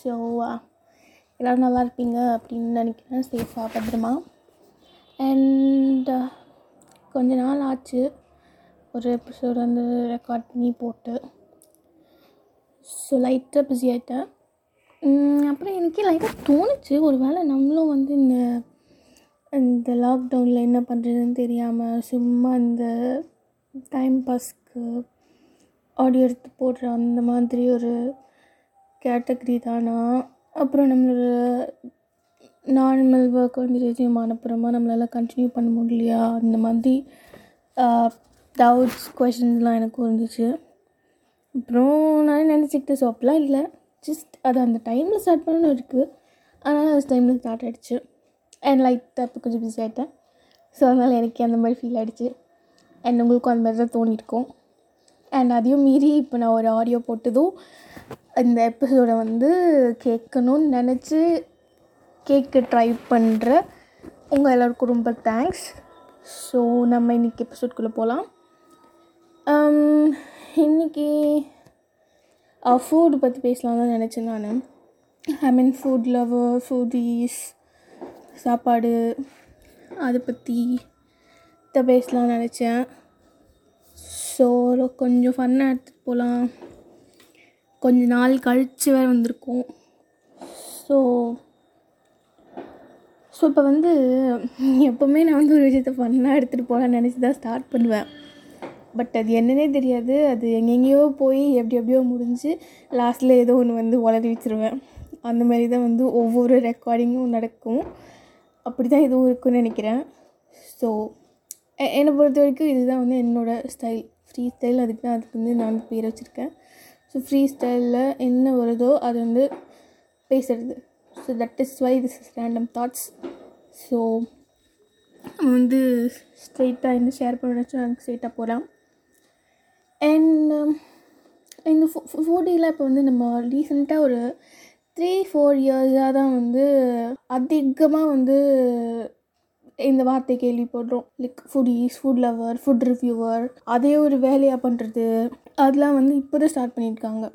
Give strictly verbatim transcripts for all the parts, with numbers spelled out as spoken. So எல்லோரும் நல்லா இருப்பீங்க அப்படின்னு நினைக்கிறேன். சேஃபாக பத்திரமா. அண்ட் கொஞ்ச நாள் ஆச்சு ஒரு எபிசோடு வந்து ரெக்கார்ட் பண்ணி போட்டு, ஸோ லைட்டாக பிஸி ஆகிட்டேன். அப்புறம் எனக்கே லைட்டாக தோணுச்சு, ஒரு வேளை நம்மளும் வந்து இந்த இந்த லாக்டவுனில் என்ன பண்ணுறதுன்னு தெரியாமல் சும்மா இந்த டைம் பாஸ்க்கு ஆடியோ எடுத்து போடுற அந்த மாதிரி ஒரு கேட்டகரி தானா, அப்புறம் நம்மளோட நார்மல் ஒர்க் வந்து ரெஸ்யூம் அனுப்புகிறோமா, நம்மளால் கண்டினியூ பண்ண முடியலையா, அந்த மாதிரி டவுட்ஸ் கொஷின்ஸ்லாம் எனக்கும் இருந்துச்சு. அப்புறம் நான் நினச்சிக்கிட்டேன், ஸோ அப்படிலாம் இல்லை, ஜஸ்ட் அது அந்த டைமில் ஸ்டார்ட் பண்ணணும் இருக்குது, அதனால் அந்த டைமில் ஸ்டார்ட் ஆகிடுச்சு. அண்ட் லைட்டாக இப்போ கொஞ்சம் பிஸி ஆகிட்டேன், ஸோ அதனால் எனக்கே அந்த மாதிரி ஃபீல் ஆகிடுச்சு. அண்ட் உங்களுக்கும் அந்த மாதிரி தான் தோணியிருக்கும். அண்ட் அதையும் மீறி இப்போ நான் ஒரு ஆடியோ போட்டதும் இந்த எபிசோடை வந்து கேட்கணும்னு நினச்சி கேட்க ட்ரை பண்ணுற உங்கள் எல்லோருக்கும் ரொம்ப தேங்க்ஸ். ஸோ நம்ம இன்றைக்கி எபிசோட்குள்ளே போகலாம். இன்றைக்கி ஃபுட் பற்றி பேசலாம் தான் நினச்சேன் நான். I mean food lover, foodies, சாப்பாடு, அதை பற்றி தான் பேசலாம் நினச்சேன். ஸோ கொஞ்சம் ஃபன்னாக எடுத்துகிட்டு போகலாம். கொஞ்சம் நாள் கழித்து வேறு வந்திருக்கோம். ஸோ ஸோ இப்போ வந்து எப்போவுமே நான் வந்து ஒரு விஷயத்தை ஃபன்னாக எடுத்துகிட்டு போகலான்னு நினச்சி தான் ஸ்டார்ட் பண்ணுவேன். பட் அது என்னன்னே தெரியாது, அது எங்கெங்கேயோ போய் எப்படி எப்படியோ முடிஞ்சு லாஸ்ட்டில் ஏதோ ஒன்று வந்து உளறி வச்சுருவேன். அந்த மாதிரி தான் வந்து ஒவ்வொரு ரெக்கார்டிங்கும் நடக்கும். அப்படி தான் இதுவும் இருக்குன்னு நினைக்கிறேன். ஸோ என்னை பொறுத்த வரைக்கும் இதுதான் வந்து என்னோடய ஸ்டைல், ஃப்ரீ ஸ்டைல். அதுக்கு தான் அதுக்கு வந்து நான் பேர் வச்சுருக்கேன். ஸோ ஃப்ரீ ஸ்டைலில் என்ன வருதோ அது வந்து பேசுகிறது. So that is why this is random thoughts. So நம்ம வந்து ஸ்ட்ரெயிட்டாக என்ன ஷேர் பண்ணணும்னு எனக்கு ஸ்ட்ரெயிட்டாக போகலாம். அண்ட் இந்த ஃபு ஃபுட்டிலாம் இப்போ வந்து நம்ம ரீசெண்டாக ஒரு த்ரீ ஃபோர் இயர்ஸாக தான் வந்து அதிகமாக வந்து இந்த வார்த்தை கேள்விப்படுறோம். Like foodies, food lover, food reviewer, அதே ஒரு வேலையாக பண்ணுறது, அதெலாம் வந்து இப்போ தான் ஸ்டார்ட் பண்ணியிருக்காங்க.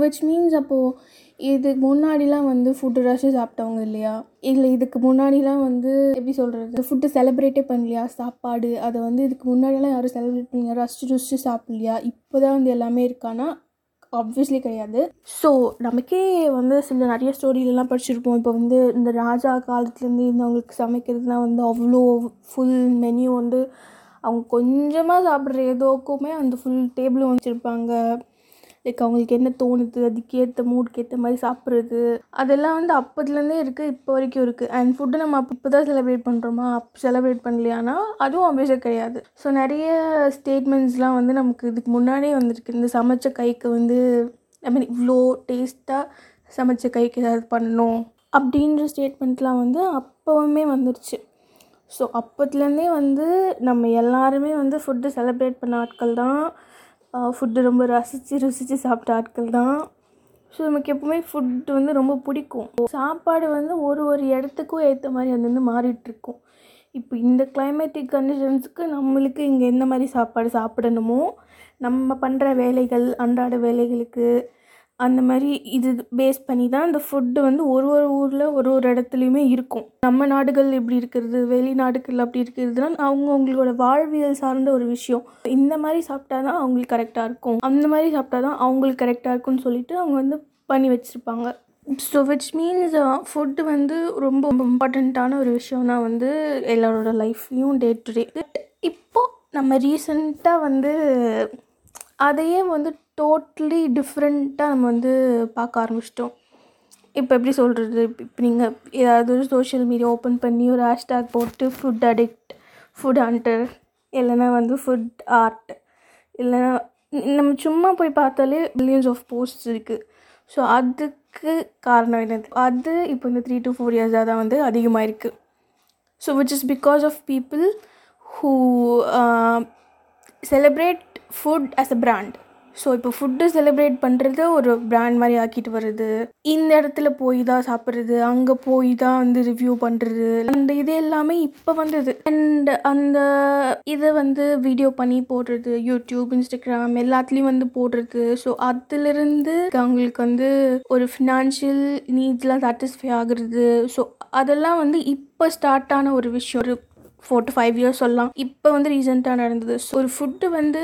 விச் மீன்ஸ் அப்போது இதுக்கு முன்னாடிலாம் வந்து ஃபுட்டு ரஷ் சாப்பிட்டவங்க இல்லையா, இல்லை இதுக்கு முன்னாடிலாம் வந்து எப்படி சொல்கிறது, ஃபுட்டு செலிப்ரேட்டே பண்ணலையா, சாப்பாடு அதை வந்து இதுக்கு முன்னாடிலாம் யாரும் செலிப்ரேட் பண்ணலையா, ரசிச்சு ருசிச்சு சாப்பிட்லையா, இப்போ தான் வந்து எல்லாமே இருக்கான்னா ஆப்வியஸ்லி கிடையாது. ஸோ நமக்கே வந்து சில நிறைய ஸ்டோரியிலலாம் படிச்சிருப்போம். இப்போ வந்து இந்த ராஜா காலத்துலேருந்து இருந்தவங்களுக்கு சமைக்கிறதுனா வந்து அவ்வளோ ஃபுல் மெனியூ வந்து அவங்க கொஞ்சமாக சாப்பிட்ற எதோக்குமே அந்த ஃபுல் டேபிளும் வச்சுருப்பாங்க. லைக் அவங்களுக்கு என்ன தோணுது அதுக்கேற்ற மூடுக்கு ஏற்ற மாதிரி சாப்பிட்றது, அதெல்லாம் வந்து அப்போதுலேருந்தே இருக்குது, இப்போ வரைக்கும் இருக்குது. அண்ட் ஃபுட்டு நம்ம அப்போ இப்போ தான் செலிப்ரேட் பண்ணுறோமா, அப்போ செலிப்ரேட் பண்ணலையானா அதுவும் ஆப்வியஸாக கிடையாது. ஸோ நிறைய ஸ்டேட்மெண்ட்ஸ்லாம் வந்து நமக்கு இதுக்கு முன்னாடியே வந்துருக்கு. இந்த சமைச்ச கைக்கு வந்து ஐ மீன் இவ்வளோ டேஸ்ட்டாக சமைச்ச கைக்கு ஏதாவது பண்ணணும் அப்படின்ற ஸ்டேட்மெண்ட்லாம் வந்து அப்போவுமே வந்துருச்சு. ஸோ அப்போத்துலேருந்தே வந்து நம்ம எல்லாருமே வந்து ஃபுட்டு செலிப்ரேட் பண்ண ஆட்கள் தான், ஃபுட்டு ரொம்ப ரசித்து ருசித்து சாப்பிட்ட ஆட்கள் தான். ஸோ நமக்கு எப்போவுமே ஃபுட்டு வந்து ரொம்ப பிடிக்கும். சாப்பாடு வந்து ஒரு ஒரு இடத்துக்கும் ஏற்ற மாதிரி அது வந்து மாறிட்டுருக்கும். இப்போ இந்த கிளைமேட்டிக் கண்டிஷன்ஸுக்கு நம்மளுக்கு இங்கே எந்த மாதிரி சாப்பாடு சாப்பிடணுமோ, நம்ம பண்ணுற வேலைகள், அன்றாட வேலைகளுக்கு அந்த மாதிரி இது பேஸ் பண்ணி தான் இந்த ஃபுட்டு வந்து ஒரு ஒரு ஊரில் ஒரு ஒரு இடத்துலையுமே இருக்கும். நம்ம நாடுகள் இப்படி இருக்கிறது, வெளிநாடுகள் அப்படி இருக்கிறதுனா அவங்க அவங்களோட வாழ்வியல் சார்ந்த ஒரு விஷயம். இந்த மாதிரி சாப்பிட்டா தான் அவங்களுக்கு கரெக்டாக இருக்கும், அந்த மாதிரி சாப்பிட்டா தான் அவங்களுக்கு கரெக்டாக இருக்கும்னு சொல்லிட்டு அவங்க வந்து பண்ணி வச்சுருப்பாங்க. ஸோ விச் மீன்ஸ் ஃபுட்டு வந்து ரொம்ப இம்பார்ட்டண்ட்டான ஒரு விஷயம்னா வந்து எல்லாரோட லைஃப்லேயும் டே டு டே. இப்போது நம்ம ரீசெண்டாக வந்து அதையே வந்து டோட்லி டிஃப்ரெண்ட்டாக நம்ம வந்து பார்க்க ஆரம்பிச்சிட்டோம். இப்போ எப்படி சொல்கிறது, இப்போ நீங்கள் ஏதாவது ஒரு சோஷியல் மீடியா ஓப்பன் பண்ணி ஒரு ஹேஷ்டாக் போட்டு ஃபுட் அடிக்ட், ஃபுட் ஹண்டர், இல்லைனா வந்து ஃபுட் ஆர்ட், இல்லைனா நம்ம சும்மா போய் பார்த்தாலே மில்லியன்ஸ் ஆஃப் போஸ்ட்ஸ் இருக்குது. ஸோ அதுக்கு காரணம் என்னது, அது இப்போ இந்த த்ரீ டு ஃபோர் இயர்ஸாக தான் வந்து அதிகமாக இருக்குது. So which is because of people who celebrate food as a brand. So இப்போ ஃபுட்டு செலிப்ரேட் பண்ணுறது ஒரு பிராண்ட் மாதிரி ஆக்கிட்டு வருது. இந்த இடத்துல போய் தான் சாப்பிட்றது, அங்கே போய் தான் வந்து ரிவ்யூ பண்ணுறது, அந்த இது எல்லாமே இப்போ வந்தது. அண்ட் அந்த இதை வந்து வீடியோ பண்ணி போடுறது யூடியூப், இன்ஸ்டாகிராம் எல்லாத்துலேயும் வந்து போடுறது. ஸோ அதுலேருந்து அவங்களுக்கு வந்து ஒரு ஃபினான்ஷியல் நீட்ஸ்லாம் சாட்டிஸ்ஃபை ஆகுறது. ஸோ அதெல்லாம் வந்து இப்போ ஸ்டார்ட் ஆன ஒரு விஷயம், ஒரு ஃபோர் டு ஃபைவ் இயர்ஸ் சொல்லலாம். இப்போ வந்து ரீசெண்டாக நடந்தது. ஸோ ஒரு ஃபுட்டு வந்து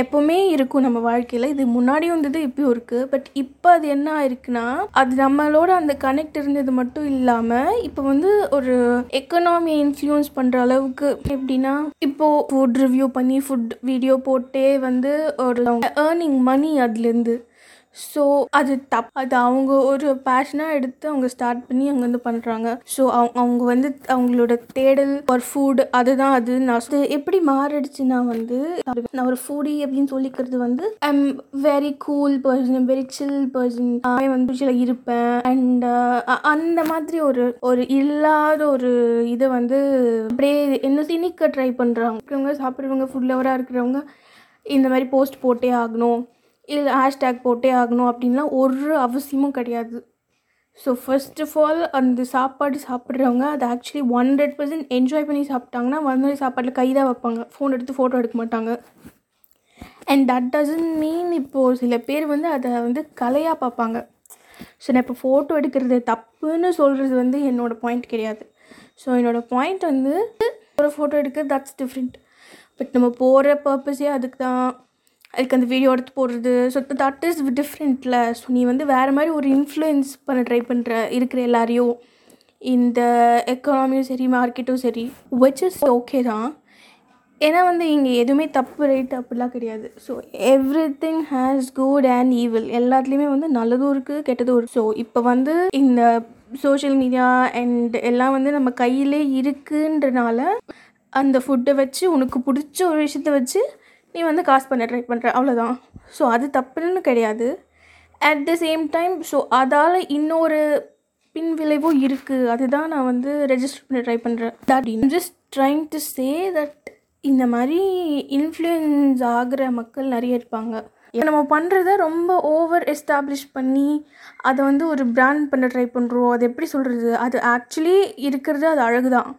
எப்போவுமே இருக்கும் நம்ம வாழ்க்கையில், இது முன்னாடியும் இருந்தது இப்போயும் இருக்குது. பட் இப்போ அது என்ன ஆயிருக்குன்னா, அது நம்மளோட அந்த கனெக்ட் இருந்தது மட்டும் இல்லாமல் இப்போ வந்து ஒரு எக்கனாமியை இன்ஃப்ளூயன்ஸ் பண்ணுற அளவுக்கு. எப்படின்னா, இப்போது ஃபுட் ரிவ்யூ பண்ணி ஃபுட் வீடியோ போட்டே வந்து ஒரு ஏர்னிங் மணி அதுலேருந்து. ஸோ அது தப் அது அவங்க ஒரு பேஷனாக எடுத்து அவங்க ஸ்டார்ட் பண்ணி அவங்க வந்து பண்ணுறாங்க. ஸோ அவங்க அவங்க வந்து அவங்களோட தேடல் ஒரு ஃபுட் அதுதான். அது நான் எப்படி மாறிடுச்சுன்னா வந்து, நான் ஒரு ஃபுடி அப்படின்னு சொல்லிக்கிறது வந்து I am very cool person, very chill person, நான் வந்து இருப்பேன். அண்ட் அந்த மாதிரி ஒரு ஒரு இல்லாத ஒரு இதை வந்து அப்படியே என்ன திணிக்க ட்ரை பண்ணுறாங்க. இருக்கிறவங்க சாப்பிட்றவங்க ஃபுட் லவராக இருக்கிறவங்க இந்த மாதிரி போஸ்ட் போட்டே ஆகணும், இல்லை ஹேஷ்டேக் போட்டே ஆகணும் அப்படின்லாம் ஒரு அவசியமும் கிடையாது. ஸோ ஃபர்ஸ்ட் ஆஃப் ஆல் அந்த சாப்பாடு சாப்பிட்றவங்க அதை ஆக்சுவலி ஹண்ட்ரட் பர்சன்ட் என்ஜாய் பண்ணி சாப்பிட்டாங்கன்னா வந்தோடய சாப்பாட்டில் கை தான் வைப்பாங்க, ஃபோன் எடுத்து ஃபோட்டோ எடுக்க மாட்டாங்க. அண்ட் தட் டசன்ட் மீன் இப்போது சில பேர் வந்து அதை வந்து கலையாக பார்ப்பாங்க. ஸோ நான் இப்போ ஃபோட்டோ எடுக்கிறது தப்புன்னு சொல்கிறது வந்து என்னோடய பாயிண்ட் கிடையாது. ஸோ என்னோடய பாயிண்ட் வந்து ஒரு ஃபோட்டோ எடுக்கிறது தட்ஸ் டிஃப்ரெண்ட். பட் நம்ம போகிற பர்பஸே அதுக்கு தான், அதுக்கு அந்த வீடியோ எடுத்து போடுறது. So that is டிஃப்ரெண்ட்டில். ஸோ நீ வந்து வேறு மாதிரி ஒரு இன்ஃப்ளூயன்ஸ் பண்ண ட்ரை பண்ணுற இருக்கிற எல்லாரையும், இந்த எக்கனாமியும் சரி மார்க்கெட்டும் சரி, விச் இஸ் ஓகே தான். ஏன்னா வந்து இங்கே எதுவுமே தப்பு ரைட் அப்படிலாம் கிடையாது. So everything has good and evil, எல்லாத்துலேயுமே வந்து நல்லதும் இருக்குது கெட்டதும் இருக்குது. ஸோ இப்போ வந்து இந்த சோஷியல் மீடியா அண்ட் எல்லாம் வந்து நம்ம கையிலே இருக்குன்றனால அந்த ஃபுட்டை வச்சு உனக்கு பிடிச்ச ஒரு விஷயத்தை வச்சு நீ வந்து காசு பண்ண ட்ரை பண்ணுற, அவ்வளோதான். ஸோ அது தப்புன்னு கிடையாது. At the same time so அதால் இன்னொரு பின் விளைவும் இருக்குது. அதுதான் நான் வந்து ரெஜிஸ்டர் பண்ண ட்ரை பண்ணுறேன். That I am just trying to say that இந்த மாதிரி இன்ஃப்ளூயன்ஸ் ஆகிற மக்கள் நிறைய இருப்பாங்க. நம்ம பண்ணுறத ரொம்ப ஓவர் எஸ்டாப்ளிஷ் பண்ணி அதை வந்து ஒரு பிராண்ட் பண்ண ட்ரை பண்ணுறோம். அது எப்படி சொல்கிறது, அது ஆக்சுவலி இருக்கிறது அது அழகு தான்.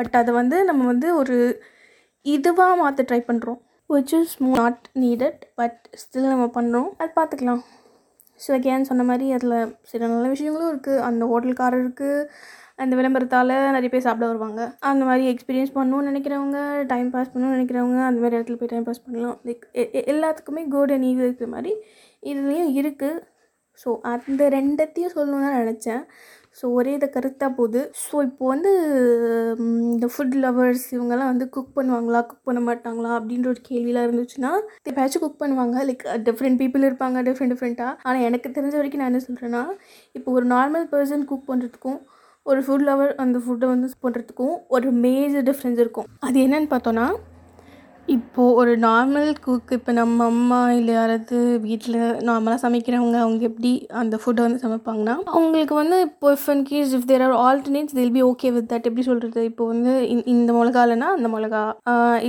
பட் அதை வந்து நம்ம வந்து ஒரு இதுவாக மாற்ற ட்ரை பண்ணுறோம், which is not needed, but still நம்ம பண்ணுறோம். அது பார்த்துக்கலாம். ஸோ again சொன்ன மாதிரி அதில் சில நல்ல விஷயங்களும் இருக்குது. அந்த ஹோட்டல்காரருக்கு அந்த விளம்பரத்தால் நிறைய பேர் சாப்பிட வருவாங்க. அந்த மாதிரி எக்ஸ்பீரியன்ஸ் பண்ணணும்னு நினைக்கிறவங்க, டைம் பாஸ் பண்ணணும்னு நினைக்கிறவங்க அந்த மாதிரி இடத்துல போய் டைம் பாஸ் பண்ணலாம். லைக் எல்லாத்துக்குமே குட் அண்ட் ஈவில் இருக்கிற மாதிரி இதுலேயும் இருக்குது. ஸோ அந்த ரெண்டத்தையும் சொல்லணும்னு தான் நினச்சேன். ஸோ ஒரே இதை கரெக்டாக போகுது. ஸோ இப்போ வந்து இந்த ஃபுட் லவர்ஸ் இவங்கெல்லாம் வந்து குக் பண்ணுவாங்களா குக் பண்ண மாட்டாங்களா அப்படின்ற ஒரு கேள்வியெலாம் இருந்துச்சுன்னா, எப்பயாச்சும் குக் பண்ணுவாங்க. லைக் டிஃப்ரெண்ட் பீப்புள் இருப்பாங்க டிஃப்ரெண்ட் டிஃப்ரெண்ட்டாக. ஆனால் எனக்கு தெரிஞ்ச வரைக்கும் நான் என்ன சொல்கிறேன்னா, இப்போ ஒரு நார்மல் பர்சன் குக் பண்ணுறதுக்கும் ஒரு ஃபுட் லவர் அந்த ஃபுட்டை வந்து பண்ணுறதுக்கும் ஒரு மேஜர் டிஃப்ரென்ஸ் இருக்கும். அது என்னென்னு பார்த்தோன்னா, இப்போது ஒரு நார்மல் குக், இப்போ நம்ம அம்மா இல்லை யாராவது வீட்டில் நார்மலாக சமைக்கிறவங்க, அவங்க எப்படி அந்த ஃபுட்டை வந்து சமைப்பாங்கன்னா, அவங்களுக்கு வந்து இப்போ if and case if there are alternates தில் பி ஓகே வித் தட். எப்படி சொல்கிறது, இப்போ வந்து இந்த மிளகா இல்லைனா அந்த மிளகா,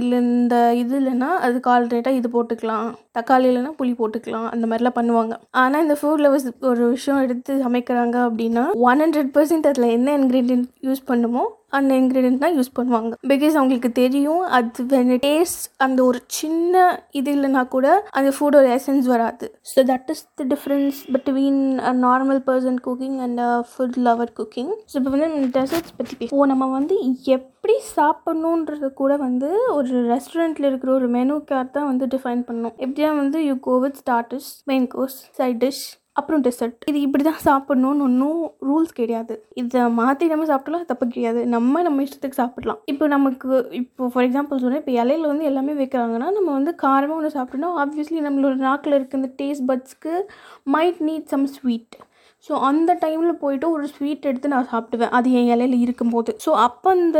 இல்லை இந்த இது இல்லைன்னா அதுக்கு ஆல்டர்னேட்டாக இது போட்டுக்கலாம், தக்காளி இல்லைன்னா புளி போட்டுக்கலாம், அந்த மாதிரிலாம் பண்ணுவாங்க. ஆனால் இந்த ஃபுட் லவர்ஸ் ஒரு விஷயம் எடுத்து சமைக்கிறாங்க அப்படின்னா ஒன் ஹண்ட்ரட் பர்சன்ட் அதில் என்ன இன்க்ரீடியன்ட் யூஸ் பண்ணுமோ அந்த இன்க்ரீடியன்ட் தான் யூஸ் பண்ணுவாங்க. பிகாஸ் அவங்களுக்கு தெரியும் அது வென் டேஸ்ட் அந்த ஒரு சின்ன இது இல்லைனா கூட அந்த ஃபுட்டோட எசன்ஸ் வராது. So that is the difference between a normal person cooking and a food lover cooking. So இப்போ வந்து டெசர்ட்ஸ் பற்றி பேசுவோம். நம்ம வந்து எப்படி சாப்பிட்ணுன்றது கூட வந்து ஒரு ரெஸ்டாரண்ட்டில் இருக்கிற ஒரு மெனு கார்ட் தான் வந்து டிஃபைன் பண்ணணும். எப்படியா வந்து you go with starters, main course, side dish, அப்புறம் டெசர்ட். இது இப்படி தான் சாப்பிட்ணுன்னு ஒன்றும் ரூல்ஸ் கிடையாது. இதை மாற்றி நம்ம சாப்பிட்டலாம் தப்பு கிடையாது. நம்ம நம்ம இஷ்டத்துக்கு சாப்பிடலாம். இப்போ நமக்கு இப்போ ஃபார் எக்ஸாம்பிள் சொன்னால், இப்போ இலையில் வந்து எல்லாமே வைக்கிறாங்கன்னா நம்ம வந்து காரமாக ஒன்று சாப்பிட்டோம்னா ஆப்வியஸ்லி நம்மளோட நாக்கில் இருக்க இந்த டேஸ்ட் பட்ஸ்க்கு might need some sweet. So அந்த டைமில் போய்ட்டு ஒரு ஸ்வீட் எடுத்து நான் சாப்பிடுவேன், அது என் இலையில் இருக்கும்போது. ஸோ அப்போ அந்த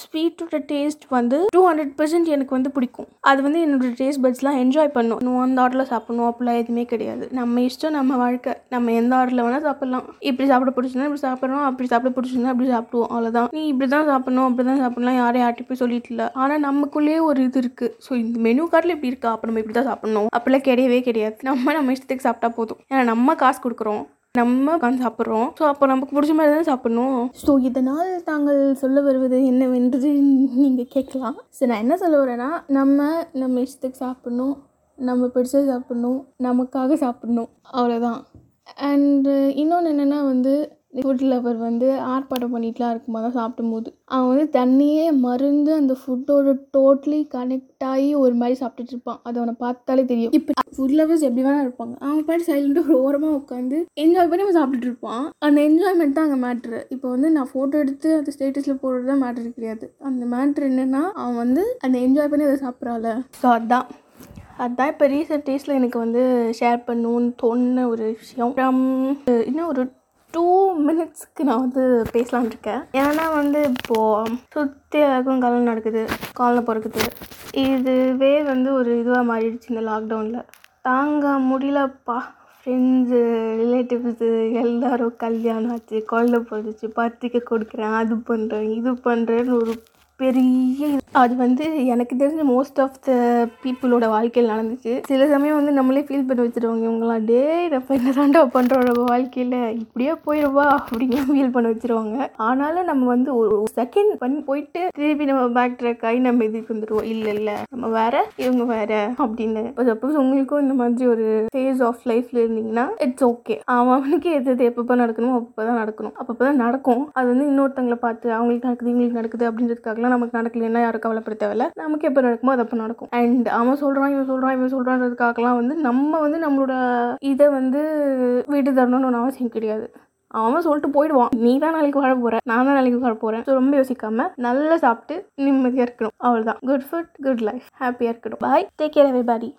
ஸ்வீட்டோட டேஸ்ட் வந்து டூ ஹண்ட்ரட் பெர்சன்ட் எனக்கு வந்து பிடிக்கும். அது வந்து என்னோடய டேஸ்ட் பட்ஸ்லாம் என்ஜாய் பண்ணணும். நம்ம அந்த ஆர்டரில் சாப்பிட்ணும் அப்படிலாம் எதுவுமே கிடையாது. நம்ம இஷ்டம், நம்ம வாழ்க்கை, நம்ம எந்த ஆர்டரில் வேணால் சாப்பிட்லாம். இப்படி சாப்பிட பிடிச்சிருந்தா இப்படி சாப்பிட்றோம், அப்படி சாப்பிட பிடிச்சிருந்தா அப்படி சாப்பிடுவோம், அவ்வளோதான். நீ இப்படி தான் சாப்பிட்ணும், அப்படி தான் சாப்பிட்லாம், யாரையும் யார்கிட்ட போய் சொல்லிட்டு இல்லை. ஆனால் நமக்குள்ளேயே ஒரு இது இருக்குது. ஸோ இந்த மெனு கார்டில் இப்படி இருக்கா, அப்போ நம்ம இப்படி தான் சாப்பிட்ணும் அப்படிலாம் கிடையவே கிடையாது. நம்ம நம்ம இஷ்டத்துக்கு சாப்பிட்டா போதும். ஏன்னா நம்ம காசு கொடுக்குறோம், நம்ம உட்காந்து சாப்பிட்றோம். ஸோ அப்போ நமக்கு பிடிச்ச மாதிரி தான் சாப்பிட்ணும். ஸோ இதனால் தாங்கள் சொல்ல வருவது என்னவென்று நீங்கள் கேட்கலாம். சரி, நான் என்ன சொல்ல வரேன்னா, நம்ம நம்ம இஷ்டத்துக்கு சாப்பிட்ணும், நம்ம பிடிச்சது சாப்பிட்ணும், நமக்காக சாப்பிட்ணும், அவ்வளோதான். அண்டு இன்னொன்று என்னென்னா வந்து ஃபுட் லவர் வந்து ஆர்ப்பாட்டம் பண்ணிகிட்டுலாம் இருக்கும்போது தான் சாப்பிடும்போது அவன் வந்து தண்ணியே மருந்து அந்த ஃபுட்டோட டோட்டலி கனெக்ட் ஆகி ஒரு மாதிரி சாப்பிட்டுட்டு இருப்பான். அது அவனை பார்த்தாலே தெரியும். இப்போ ஃபுட் லவர்ஸ் எப்படி வேணா இருப்பாங்க, அவன் பாட்டு சைலண்டாக ஓரமாக உட்காந்து என்ஜாய் பண்ணி அவன் சாப்பிட்டுட்டு இருப்பான். அந்த என்ஜாய்மெண்ட் தான் அங்கே மேட்ரு. இப்போ வந்து நான் ஃபோட்டோ எடுத்து அந்த ஸ்டேட்டஸில் போடுறது தான் மேட்ரு கிடையாது. அந்த மேட்ரு என்னென்னா அவன் வந்து அந்த என்ஜாய் பண்ணி அதை சாப்பிட்றாள். ஸோ அதுதான் அதுதான் இப்போ ரீசன்ட் டேஸில் எனக்கு வந்து ஷேர் பண்ணணும்னு தோணுன ஒரு விஷயம். இன்னும் ஒரு டூ மினிட்ஸ்க்கு நான் வந்து பேசலான் இருக்கேன். ஏன்னா வந்து இப்போது சுற்றி எல்லாருக்கும் காலம் நடக்குது, காலில் பிறக்குது. இதுவே வந்து ஒரு இதுவாக மாறிடுச்சு இந்த லாக்டவுனில். தாங்க முடியலப்பா. ஃப்ரெண்ட்ஸு, ரிலேட்டிவ்ஸு எல்லோரும் கல்யாணம் ஆச்சு, குழந்தை பிறந்துச்சு, பத்திரிக்கை கொடுக்குறேன், அது பண்ணுறேன், இது பண்ணுறேன்னு ஒரு பெரிய அது வந்து எனக்கு தெரிஞ்ச மோஸ்ட் ஆஃப் த பீப்புளோட வாழ்க்கையில் நடந்துச்சு. சில சமயம் வந்து நம்மளே ஃபீல் பண்ணி வச்சுருவாங்க, இவங்களாம் டே நம்ம என்ன தாண்டா பண்ணுறோம் நம்ம வாழ்க்கையில், இப்படியே போயிடுவா அப்படிங்கிற ஃபீல் பண்ண வச்சுருவாங்க. ஆனாலும் நம்ம வந்து ஒரு செகண்ட் பண்ணி போயிட்டு திருப்பி நம்ம பேக் ட்ராக் ஆகி நம்ம இதுக்கு வந்துடுவோம். இல்லை இல்லை நம்ம வேறு, இவங்க வேறு அப்படின்னு. இப்போ சப்போஸ் உங்களுக்கும் இந்த மாதிரி ஒரு ஃபேஸ் ஆஃப் லைஃப்பில் இருந்தீங்கன்னா இட்ஸ் ஓகே. அவனுக்கு எது எது எப்பப்போ நடக்கணும் அப்பப்போ தான் நடக்கணும், அப்பப்போ தான் நடக்கும். அது வந்து இன்னொருத்தங்களை பார்த்து அவங்களுக்கு நடக்குது இவங்களுக்கு நடக்குது அப்படின்றதுக்காக நமக்கு நடக்கலன்னா யாரும் கவலைப்படுத்த தேவையில்ல. நமக்கு எப்போ நடக்குமோ அது அப்போ நடக்கும். அண்ட் அவன் சொல்கிறான் இவன் சொல்கிறான் இவன் சொல்கிறான்றதுக்காகலாம் வந்து நம்ம வந்து நம்மளோட இதை வந்து வீட்டு தரணும்னு அவசியம் கிடையாது. அவன் சொல்லிட்டு போயிடுவான், நீ தான் நாளைக்கு வாழ போகிற, நான் தான் நாளைக்கு வாழ போகிறேன். ஸோ ரொம்ப யோசிக்காமல் நல்லா சாப்பிட்டு நிம்மதியாக இருக்கணும், அவ்வளோதான். குட் ஃபுட், குட் லைஃப், ஹாப்பியாக இருக்கணும். Bye, take care everybody.